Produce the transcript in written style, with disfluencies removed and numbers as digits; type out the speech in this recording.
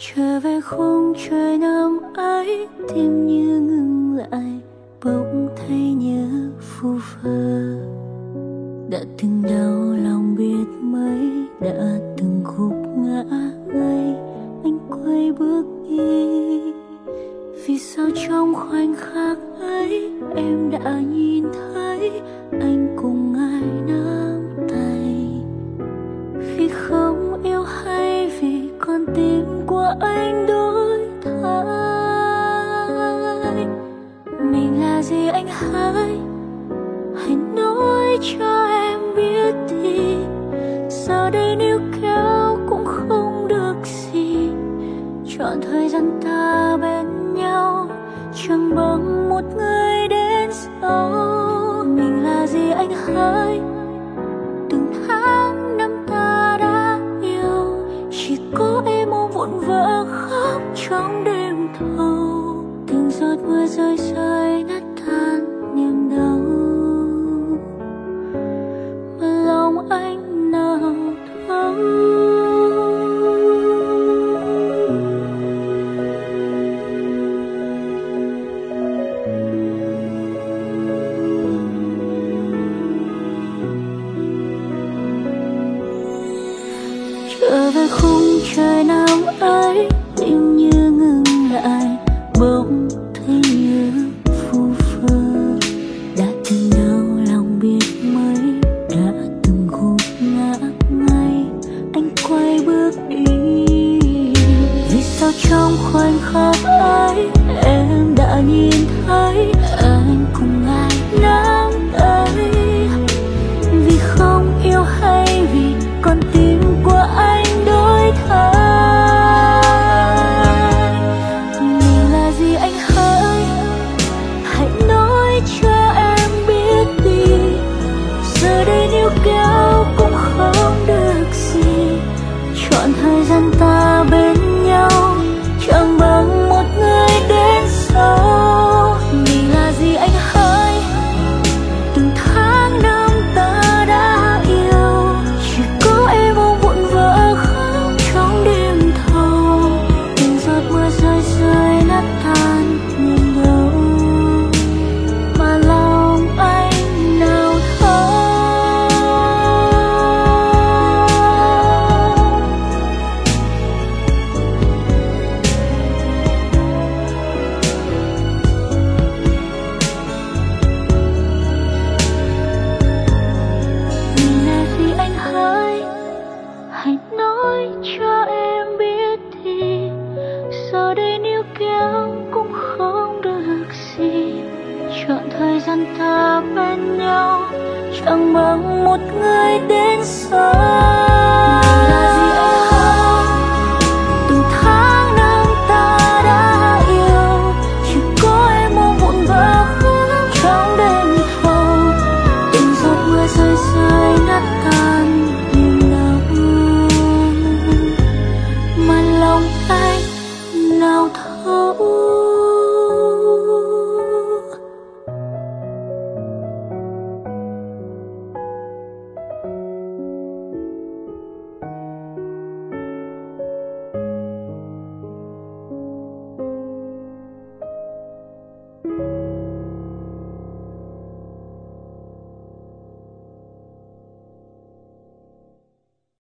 trở về khung trời năm ấy, tim như ngừng lại bỗng thấy nhớ phù phơ. Đã từng đau lòng biết mấy, đã từng khúc ngã ngay anh quay bước đi. Vì sao trong khoảnh khắc ấy em đã nhìn thấy anh cùng ai nắm tay? Vì không yêu hay vì con tim của anh đổi thay? Mình là gì anh hãy nói cho em biết đi. Giờ đây níu kéo cũng không được gì, chọn thời gian ta bên nhau chẳng bằng một người đến sau. Mình là gì anh hãy từng tháng năm ta đã yêu, chỉ có em ôm vụn vỡ khóc trong đêm thâu. Từng giọt mưa rơi rơi nát tan niềm đau, mà lòng anh nào thấu. Trở về khung trời năm ấy, tim như ngừng lại bỗng thấy nhớ phù phơ. Đã từng đau lòng biết mấy, đã từng khúc ngã ngay anh quay bước đi. Vì sao trong khoảnh khắc ấy em đã nhìn thấy anh cùng ai nắm tay? Vì không yêu hay vì con tim của anh ta bên nhau chẳng bằng một người đến sau. Mình là gì anh hỡi, từng tháng năm ta đã yêu, chỉ có em ôm vụn vỡ khóc trong đêm thâu. Từng giọt mưa rơi rơi nát tan niềm đau, mà lòng anh nào thấu. Thời gian ta bên nhau chẳng bằng một người đến sau.